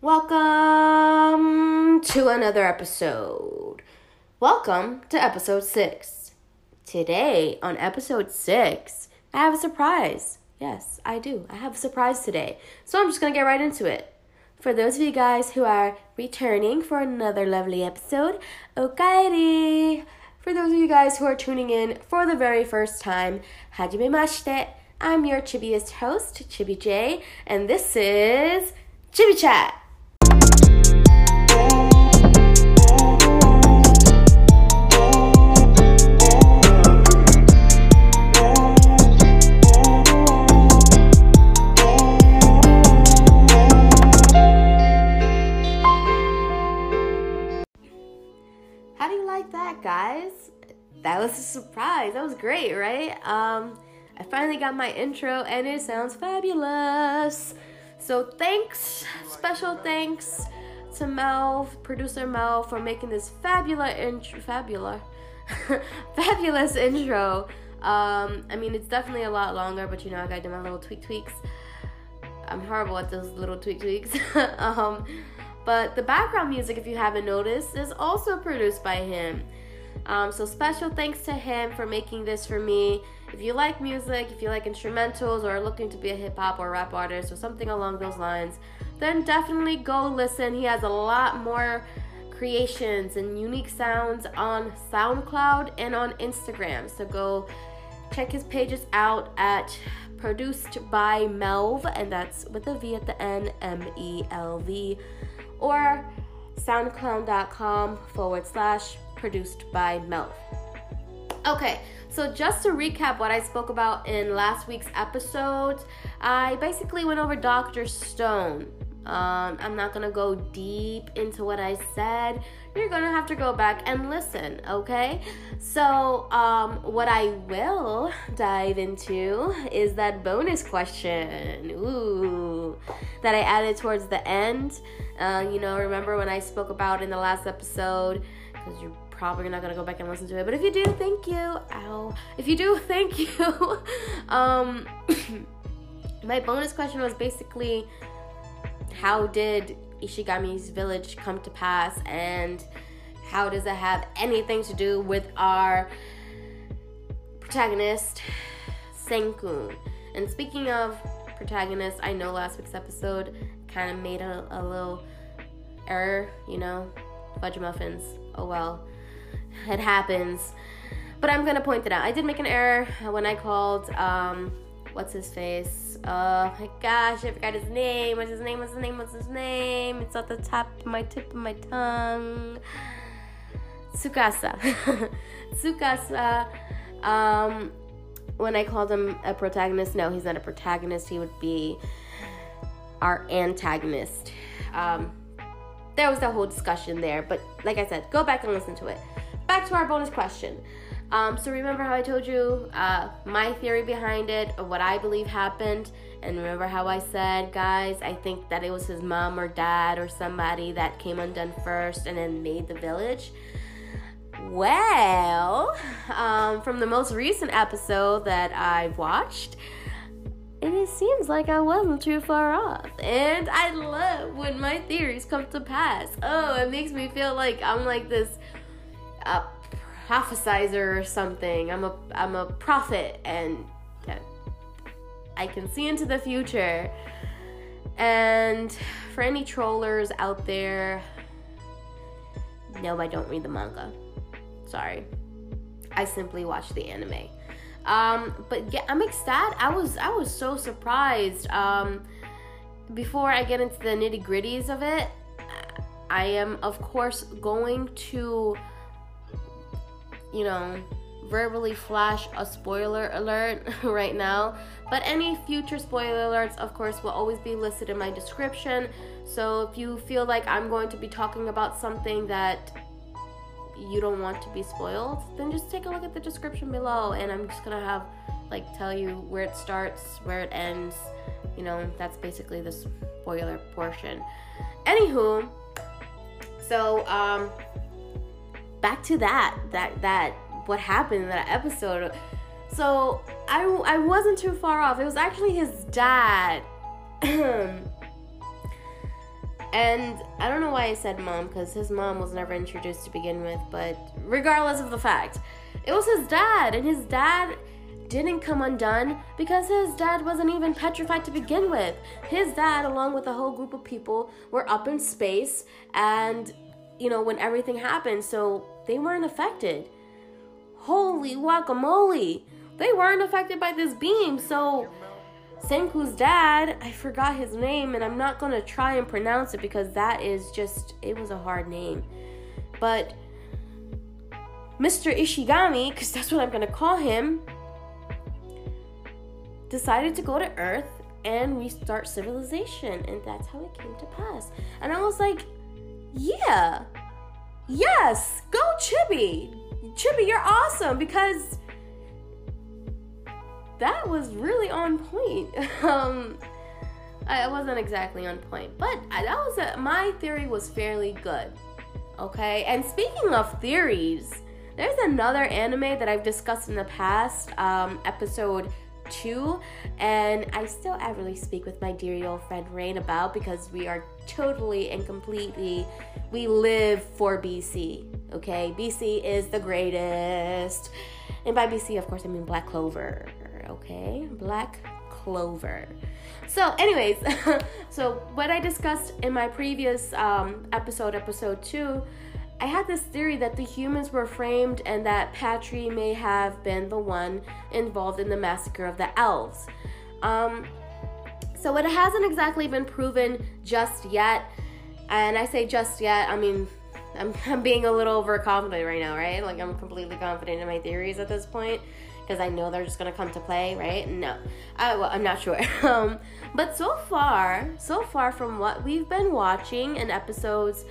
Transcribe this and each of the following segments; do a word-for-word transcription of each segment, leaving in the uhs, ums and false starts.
Welcome to another episode. Welcome to episode six. Today on episode six, I have a surprise. Yes, I do. I have a surprise today. So I'm just going to get right into it. For those of you guys who are returning for another lovely episode, okaeri. For those of you guys who are tuning in for the very first time, hajimemashite. I'm your chibiest host, Chibi J, and this is Chibi Chat. How do you like that, guys? That was a surprise. That was great, right? Um, I finally got my intro and it sounds fabulous. So thanks, special thanks to Melv, producer Melv, for making this fabulous intro, fabulous, fabulous intro. Um, I mean, it's definitely a lot longer, but you know, I gotta do my little tweak tweaks. I'm horrible at those little tweak tweaks. um, but the background music, if you haven't noticed, is also produced by him. Um, so special thanks to him for making this for me. If you like music, if you like instrumentals or are looking to be a hip-hop or rap artist or something along those lines, then definitely go listen. He has a lot more creations and unique sounds on SoundCloud and on Instagram. So go check his pages out at Produced by Melv, and that's with a V at the end, M E L V, or soundcloud.com forward slash produced by Melv. Okay, so just to recap what I spoke about in last week's episode, I basically went over Doctor Stone. Um, I'm not going to go deep into what I said. You're going to have to go back and listen, okay? So um, what I will dive into is that bonus question, ooh, that I added towards the end. Uh, you know, remember when I spoke about in the last episode, because you're probably not gonna go back and listen to it, but if you do, thank you. Ow. If you do, thank you. um, my bonus question was basically, how did Ishigami's village come to pass, and how does it have anything to do with our protagonist, Senku? And speaking of protagonist, I know last week's episode kind of made a, a little error, you know, fudge muffins. Oh well. It happens, but I'm gonna point it out. I did make an error when I called um what's his face oh my gosh I forgot his name what's his name what's his name what's his name it's at the top of my tip of my tongue Tsukasa. Tsukasa. Um when I called him a protagonist, no, he's not a protagonist, he would be our antagonist. um There was a whole discussion there, but like I said, go back and listen to it. Back to our bonus question. Um, so remember how I told you uh, my theory behind it, or what I believe happened, and remember how I said, guys, I think that it was his mom or dad or somebody that came undone first and then made the village? Well, um, from the most recent episode that I've watched, and it seems like I wasn't too far off. And I love when my theories come to pass. Oh, it makes me feel like I'm like this uh, prophesizer or something. I'm a I'm a prophet, and yeah, I can see into the future. And for any trollers out there, no, I don't read the manga. Sorry. I simply watch the anime. Um, but yeah, I'm ecstatic. I was, I was so surprised. Um, before I get into the nitty gritties of it, I am, of course, going to, you know, verbally flash a spoiler alert right now. But any future spoiler alerts, of course, will always be listed in my description. So if you feel like I'm going to be talking about something that you don't want to be spoiled, then just take a look at the description below, and I'm just gonna have like tell you where it starts, where it ends, you know. That's basically the spoiler portion. Anywho, so um back to that that that what happened in that episode. So I, I wasn't too far off. It was actually his dad. And I don't know why I said mom, because his mom was never introduced to begin with, but regardless of the fact, it was his dad, and his dad didn't come undone because his dad wasn't even petrified to begin with. His dad, along with a whole group of people, were up in space, and, you know, when everything happened, so they weren't affected. Holy guacamole! They weren't affected by this beam, so Senku's dad, I forgot his name, and I'm not going to try and pronounce it because that is just, it was a hard name. But Mister Ishigami, because that's what I'm going to call him, decided to go to Earth and restart civilization, and that's how it came to pass. And I was like, yeah, yes, go Chibi! Chibi, you're awesome, because that was really on point. um, I wasn't exactly on point, but that was a, my theory was fairly good. Okay, and speaking of theories, there's another anime that I've discussed in the past, um, episode two, and I still avidly speak with my dear old friend Rain about, because we are totally and completely, we live for B C. Okay, B C is the greatest, and by B C, of course, I mean Black Clover. Okay, Black Clover. So anyways, so what I discussed in my previous um, episode, episode two, I had this theory that the humans were framed and that Patry may have been the one involved in the massacre of the elves. Um, so it hasn't exactly been proven just yet. And I say just yet, I mean, I'm, I'm being a little overconfident right now, right? Like, I'm completely confident in my theories at this point, because I know they're just going to come to play, right? No. I, well, I'm not sure. Um, but so far, so far from what we've been watching in episodes,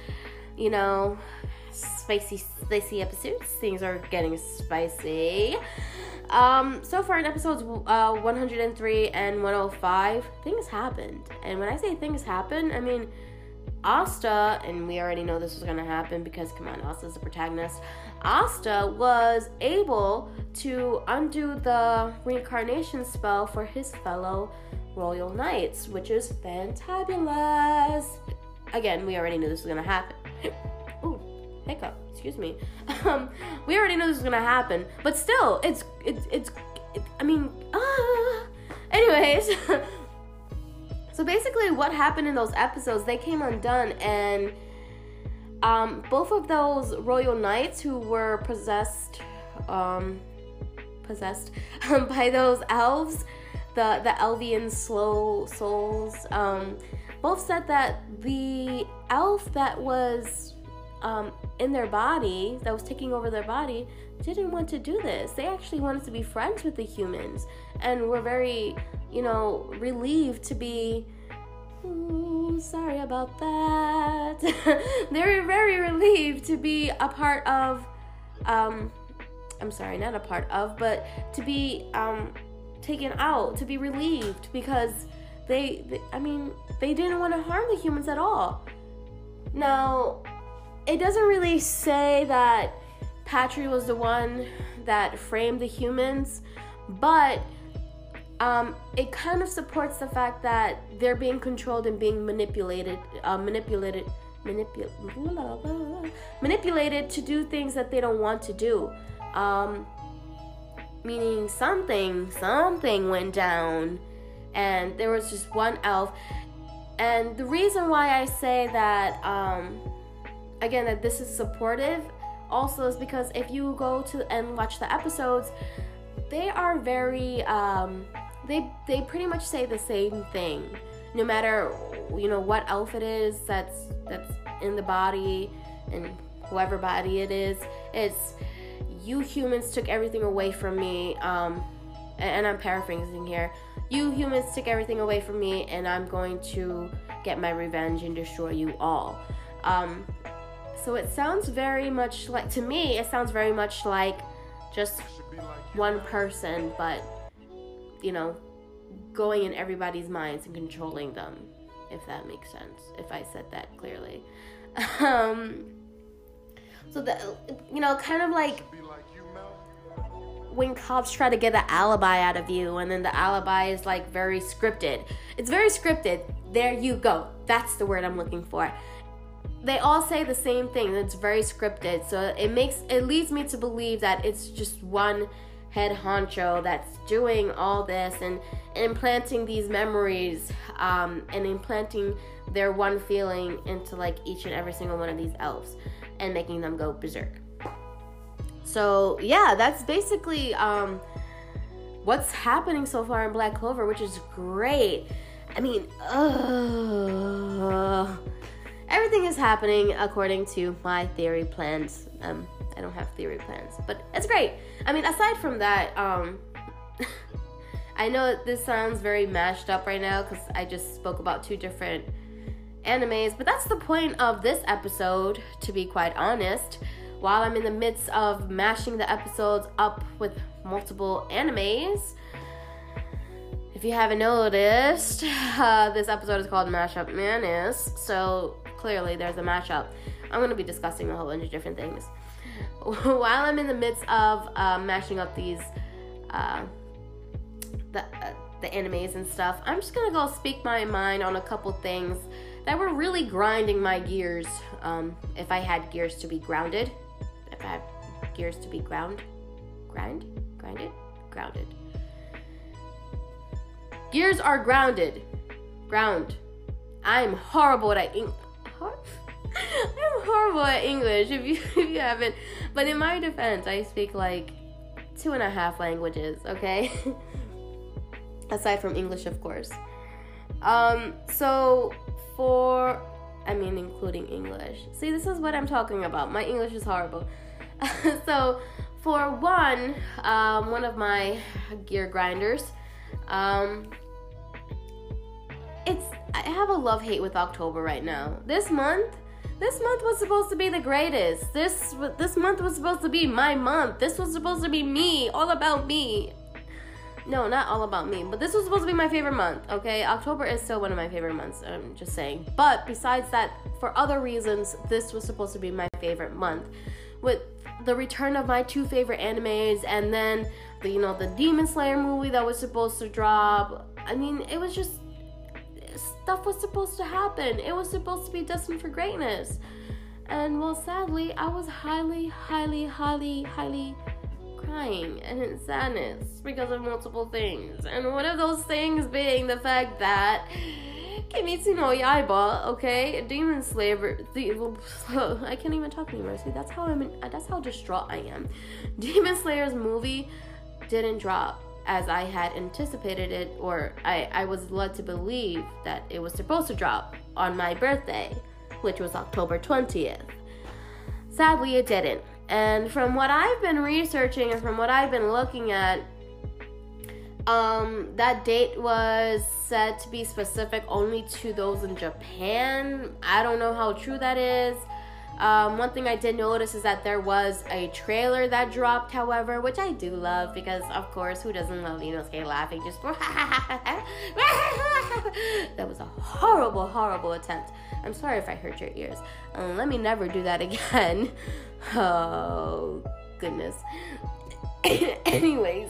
you know, spicy, spicy episodes. Things are getting spicy. Um, so far in episodes uh, one oh three and one oh five, things happened. And when I say things happen, I mean, Asta, and we already know this was going to happen because, come on, Asta's the protagonist. Asta was able to undo the reincarnation spell for his fellow royal knights, which is fantabulous. Again, we already knew this was going to happen. Ooh, hiccup. Excuse me. Um, we already knew this was going to happen, but still, it's, it's, it's, it, I mean, ah. Anyways. So basically what happened in those episodes, they came undone, and um, both of those royal knights who were possessed um, possessed um, by those elves, the, the Elvian slow souls, um, both said that the elf that was um, in their body, that was taking over their body, didn't want to do this. They actually wanted to be friends with the humans, and were very, you know, relieved to be, ooh, sorry about that. They were very relieved to be a part of, um, I'm sorry, not a part of, but to be um, taken out, to be relieved, because they, they, I mean, they didn't want to harm the humans at all. Now, it doesn't really say that Patry was the one that framed the humans, but Um, it kind of supports the fact that they're being controlled and being manipulated, uh, manipulated, manipulated, manipulated to do things that they don't want to do. Um, meaning something, something went down, and there was just one elf. And the reason why I say that, um, again, that this is supportive, also is because if you go to and watch the episodes, they are very, um, They they pretty much say the same thing, no matter, you know, what elf it is that's that's in the body, and whoever body it is. It's, you humans took everything away from me, um, and, and I'm paraphrasing here. You humans took everything away from me, and I'm going to get my revenge and destroy you all. Um, so it sounds very much like, to me, it sounds very much like just one person, but, you know, going in everybody's minds and controlling them, if that makes sense, if I said that clearly. Um, so, the, you know, kind of like when cops try to get an alibi out of you, and then the alibi is, like, very scripted. It's very scripted. There you go. That's the word I'm looking for. They all say the same thing. It's very scripted. So it makes it leads me to believe that it's just one head honcho that's doing all this and, and implanting these memories um, and implanting their one feeling into like each and every single one of these elves and making them go berserk. So yeah, that's basically um, what's happening so far in Black Clover, which is great. I mean, ugh. Everything is happening according to my theory plans. Um, I don't have theory plans, but it's great. I mean, aside from that, um, I know this sounds very mashed up right now because I just spoke about two different animes, but that's the point of this episode, to be quite honest. While I'm in the midst of mashing the episodes up with multiple animes, if you haven't noticed, uh, this episode is called Mashup Madness, so clearly there's a mashup. I'm going to be discussing a whole bunch of different things. While I'm in the midst of uh, mashing up these, uh, the, uh, the animes and stuff, I'm just going to go speak my mind on a couple things that were really grinding my gears, um, if I had gears to be grounded. If I had gears to be ground, grind, grinded, grounded. Gears are grounded. Ground. I'm horrible at English. Hor- I'm horrible at English, if you, if you haven't. But in my defense, I speak like two and a half languages, okay? Aside from English, of course. Um, so, for... I mean, including English. See, this is what I'm talking about. My English is horrible. So, for one, um, one of my gear grinders... Um, it's, I have a love-hate with October right now. This month, this month was supposed to be the greatest. This, this month was supposed to be my month. This was supposed to be me, all about me. No, not all about me, but this was supposed to be my favorite month, okay? October is still one of my favorite months, I'm just saying. But besides that, for other reasons, this was supposed to be my favorite month. With the return of my two favorite animes, and then the, you know, the Demon Slayer movie that was supposed to drop. I mean, it was just, stuff was supposed to happen. It was supposed to be destined for greatness. And well, sadly, I was highly, highly, highly, highly crying and in sadness because of multiple things. And one of those things being the fact that Kimetsu no Yaiba, okay, Demon Slayer, the, I can't even talk anymore, see, that's how I'm, in, that's how distraught I am. Demon Slayer's movie didn't drop as I had anticipated it, or I, I was led to believe that it was supposed to drop on my birthday, which was October twentieth. Sadly, it didn't. And from what I've been researching and from what I've been looking at, Um, that date was said to be specific only to those in Japan. I don't know how true that is. Um, one thing I did notice is that there was a trailer that dropped, however, which I do love because, of course, who doesn't love Inosuke laughing? Just that was a horrible, horrible attempt. I'm sorry if I hurt your ears. Um, let me never do that again. Oh, goodness. Anyways...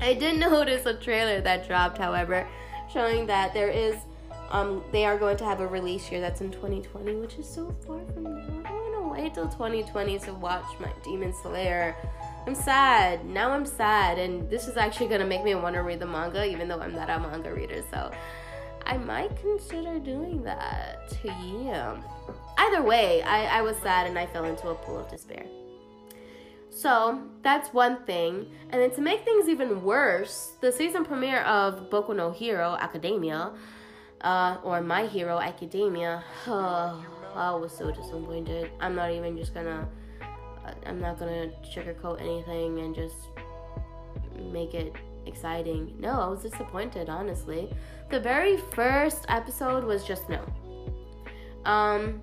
I did notice a trailer that dropped, however, showing that there is, um, they are going to have a release year that's in twenty twenty, which is so far from now. I don't want to wait till twenty twenty to watch my Demon Slayer. I'm sad. Now I'm sad, and this is actually going to make me want to read the manga, even though I'm not a manga reader, so I might consider doing that. Yeah. Either way, I, I was sad, and I fell into a pool of despair. So, that's one thing. And then to make things even worse, the season premiere of Boku no Hero Academia, uh, or My Hero Academia, oh, I was so disappointed. I'm not even just gonna, I'm not gonna sugarcoat anything and just make it exciting. No, I was disappointed, honestly. The very first episode was just no. Um...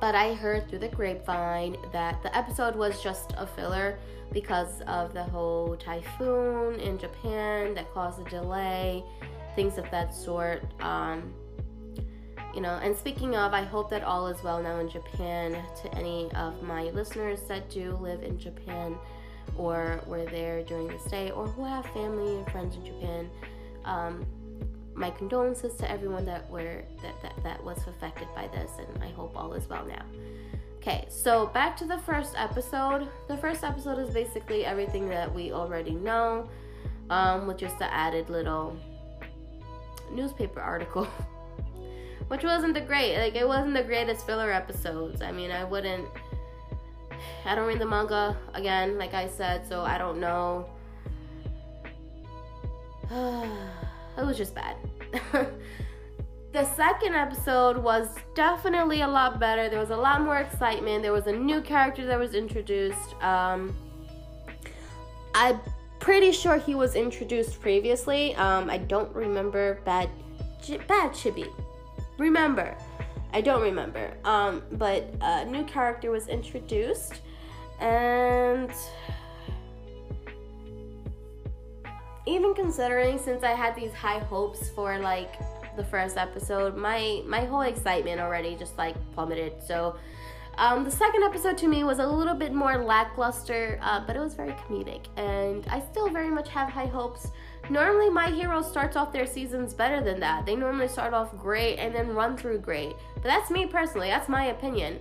But I heard through the grapevine that the episode was just a filler because of the whole typhoon in Japan that caused a delay, things of that sort. Um, you know, and speaking of, I hope that all is well now in Japan. To any of my listeners that do live in Japan or were there during the stay or who have family and friends in Japan, um, my condolences to everyone that were that, that that was affected by this, and I hope all is well now. Okay, so back to the first episode. The first episode is basically everything that we already know, um, with just the added little newspaper article, which wasn't the great. Like, it wasn't the greatest filler episodes. I mean, I wouldn't. I don't read the manga again, like I said, so I don't know. It was just bad. The second episode was definitely a lot better. There was a lot more excitement. There was a new character that was introduced. Um, I'm pretty sure he was introduced previously. Um, I don't remember bad, bad Chibi. Remember, I don't remember. Um, but a new character was introduced, and even considering, since I had these high hopes for like the first episode, my my whole excitement already just like plummeted. So um the second episode to me was a little bit more lackluster, uh, but it was very comedic, and I still very much have high hopes. Normally My Hero starts off their seasons better than that. They normally start off great and then run through great, but that's me personally, that's my opinion.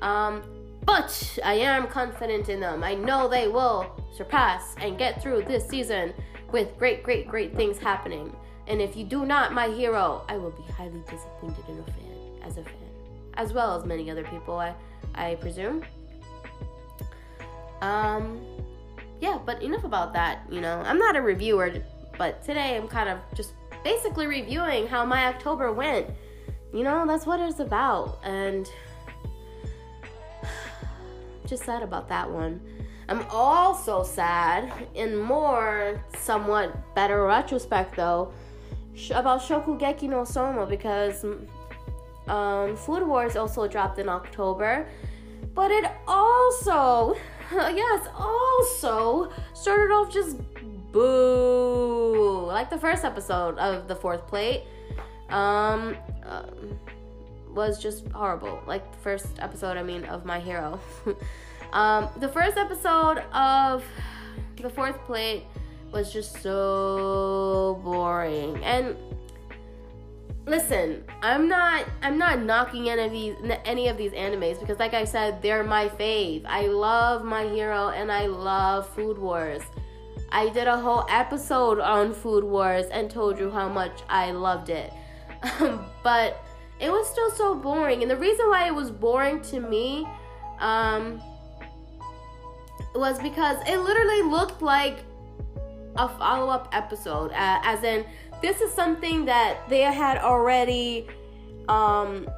Um but I am confident in them. I know they will surpass and get through this season with great great great things happening. And if you do not, My Hero, I will be highly disappointed in a fan, as a fan, as well as many other people, I, I presume. Um, yeah, but enough about that, you know. I'm not a reviewer, but today I'm kind of just basically reviewing how my October went. You know, that's what it's about, and just sad about that one. I'm also sad, in more somewhat better retrospect though, about Shokugeki no Soma, because um, Food Wars also dropped in October, but it also, yes, also started off just boo, like the first episode of the fourth plate, um, uh, was just horrible, like the first episode, I mean, of My Hero. um, the first episode of the fourth plate was just so boring. And listen, I'm not I'm not knocking any of these any of these animes, because like I said, they're my fave. I love My Hero and I love Food Wars. I did a whole episode on Food Wars and told you how much I loved it. But it was still so boring, and the reason why it was boring to me um, was because it literally looked like a follow-up episode, uh, as in this is something that they had already um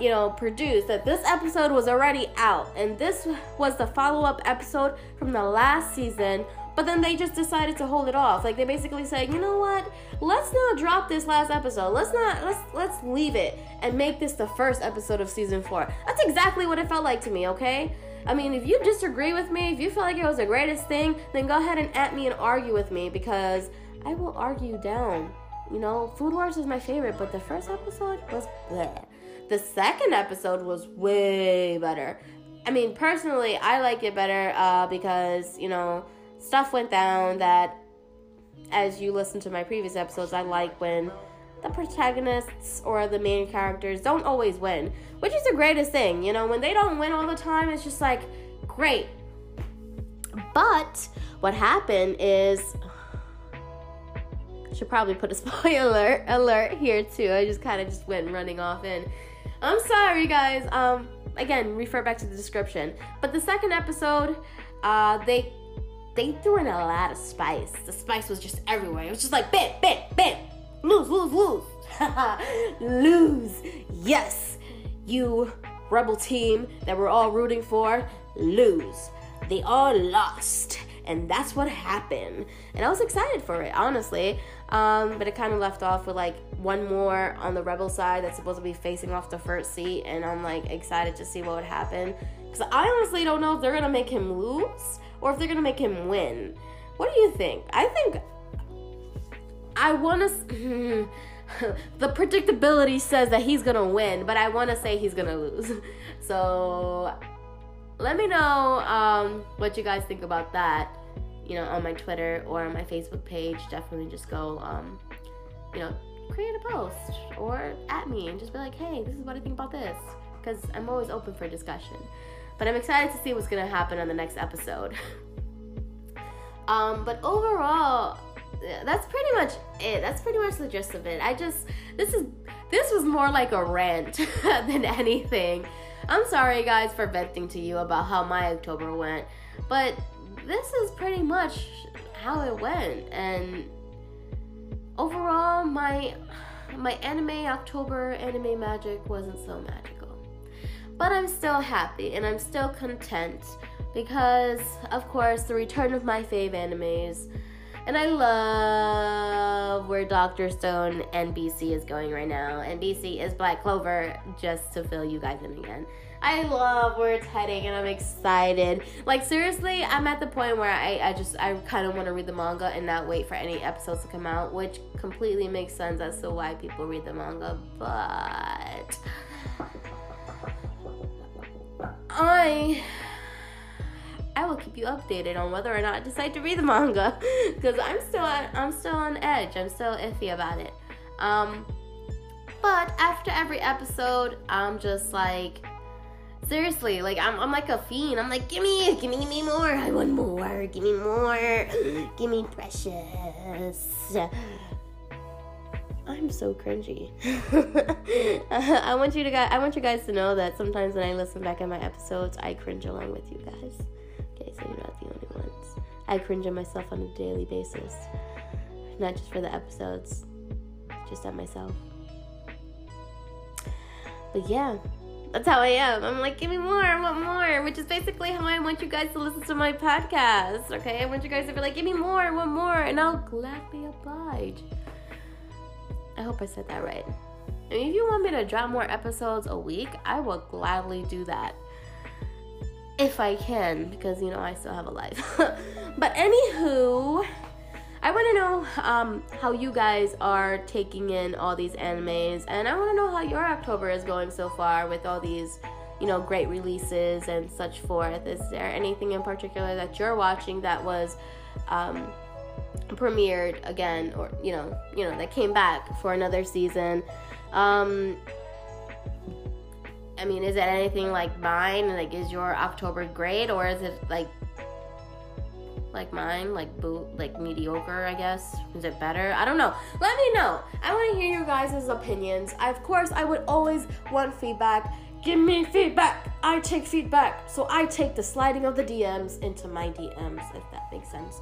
you know produced, that this episode was already out and this was the follow-up episode from the last season, but then they just decided to hold it off. Like, they basically said, you know what, let's not drop this last episode, let's not let's let's leave it and make this the first episode of season four. That's exactly what it felt like to me. Okay, I mean, if you disagree with me, if you feel like it was the greatest thing, then go ahead and at me and argue with me, because I will argue down. You know, Food Wars is my favorite, but the first episode was bleh. The second episode was way better. I mean, personally, I like it better uh, because, you know, stuff went down that, as you listen to my previous episodes, I like when the protagonists or the main characters don't always win, which is the greatest thing. You know, when they don't win all the time, it's just like, great. But what happened is, should probably put a spoiler alert here too. I just kind of just went running off in. I'm sorry, guys. Um, again, refer back to the description. But the second episode, uh, they they threw in a lot of spice. The spice was just everywhere. It was just like, bam, bam, bam. Lose, lose, lose. Lose. Yes. You rebel team that we're all rooting for, lose. They all lost. And that's what happened. And I was excited for it, honestly. Um, but it kind of left off with like one more on the rebel side that's supposed to be facing off the first seat. And I'm like excited to see what would happen. Because I honestly don't know if they're going to make him lose or if they're going to make him win. What do you think? I think... I want to... The predictability says that he's going to win, but I want to say he's going to lose. So, let me know um, what you guys think about that, you know, on my Twitter or on my Facebook page. Definitely just go, um, you know, create a post or at me and just be like, hey, this is what I think about this, because I'm always open for discussion. But I'm excited to see what's going to happen on the next episode. um, but overall, that's pretty much it. That's pretty much the gist of it. I just, this is, this was more like a rant than anything. I'm sorry, guys, for venting to you about how my October went, but this is pretty much how it went. And overall, my my anime October anime magic wasn't so magical. But I'm still happy and I'm still content because, of course, the return of my fave animes. And I love where Doctor Stone and B C is going right now. And B C is Black Clover, just to fill you guys in again. I love where it's heading and I'm excited. Like, seriously, I'm at the point where I, I just, I kind of want to read the manga and not wait for any episodes to come out, which completely makes sense as to why people read the manga, but I... I will keep you updated on whether or not I decide to read the manga, because I'm still on, I'm still on edge. I'm still iffy about it. Um, but after every episode, I'm just like, seriously, like I'm I'm like a fiend. I'm like, give me, give me, give me more. I want more. Give me more. Give me precious. I'm so cringy. I want you to guys. I want you guys to know that sometimes when I listen back at my episodes, I cringe along with you guys. So you're not the only ones. I cringe at myself on a daily basis. Not just for the episodes, just at myself. But yeah, that's how I am. I'm like, give me more, I want more, which is basically how I want you guys to listen to my podcast, okay? I want you guys to be like, give me more, I want more, and I'll gladly oblige. I hope I said that right. I mean, if you want me to drop more episodes a week, I will gladly do that. If I can, because, you know, I still have a life. But anywho, I want to know um, how you guys are taking in all these animes. And I want to know how your October is going so far with all these, you know, great releases and such forth. Is there anything in particular that you're watching that was um, premiered again, or, you know, you know, that came back for another season? Um... I mean, is it anything like mine? Like, is your October great, or is it like like mine, like boo, like mediocre, I guess? Is it better? I don't know. Let me know. I want to hear your guys' opinions. I, of course, I would always want feedback. Give me feedback. I take feedback. So I take the sliding of the D Ms into my D Ms, if that makes sense.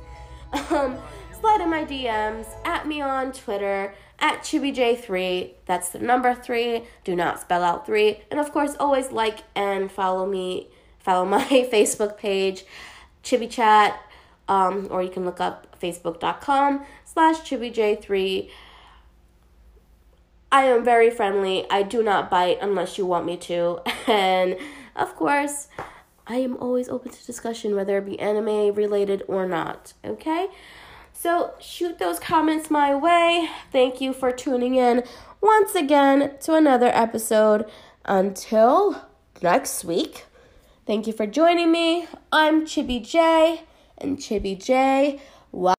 Um, slide in my D Ms, at me on Twitter, at Chibi J three, that's the number three, do not spell out three, and of course always like and follow me, follow my Facebook page, Chibi Chat, um, or you can look up facebook dot com slash Chibi J three. I am very friendly, I do not bite unless you want me to, and of course, I am always open to discussion, whether it be anime related or not, okay? So shoot those comments my way. Thank you for tuning in once again to another episode. Until next week, thank you for joining me. I'm Chibi J, and Chibi J, wow.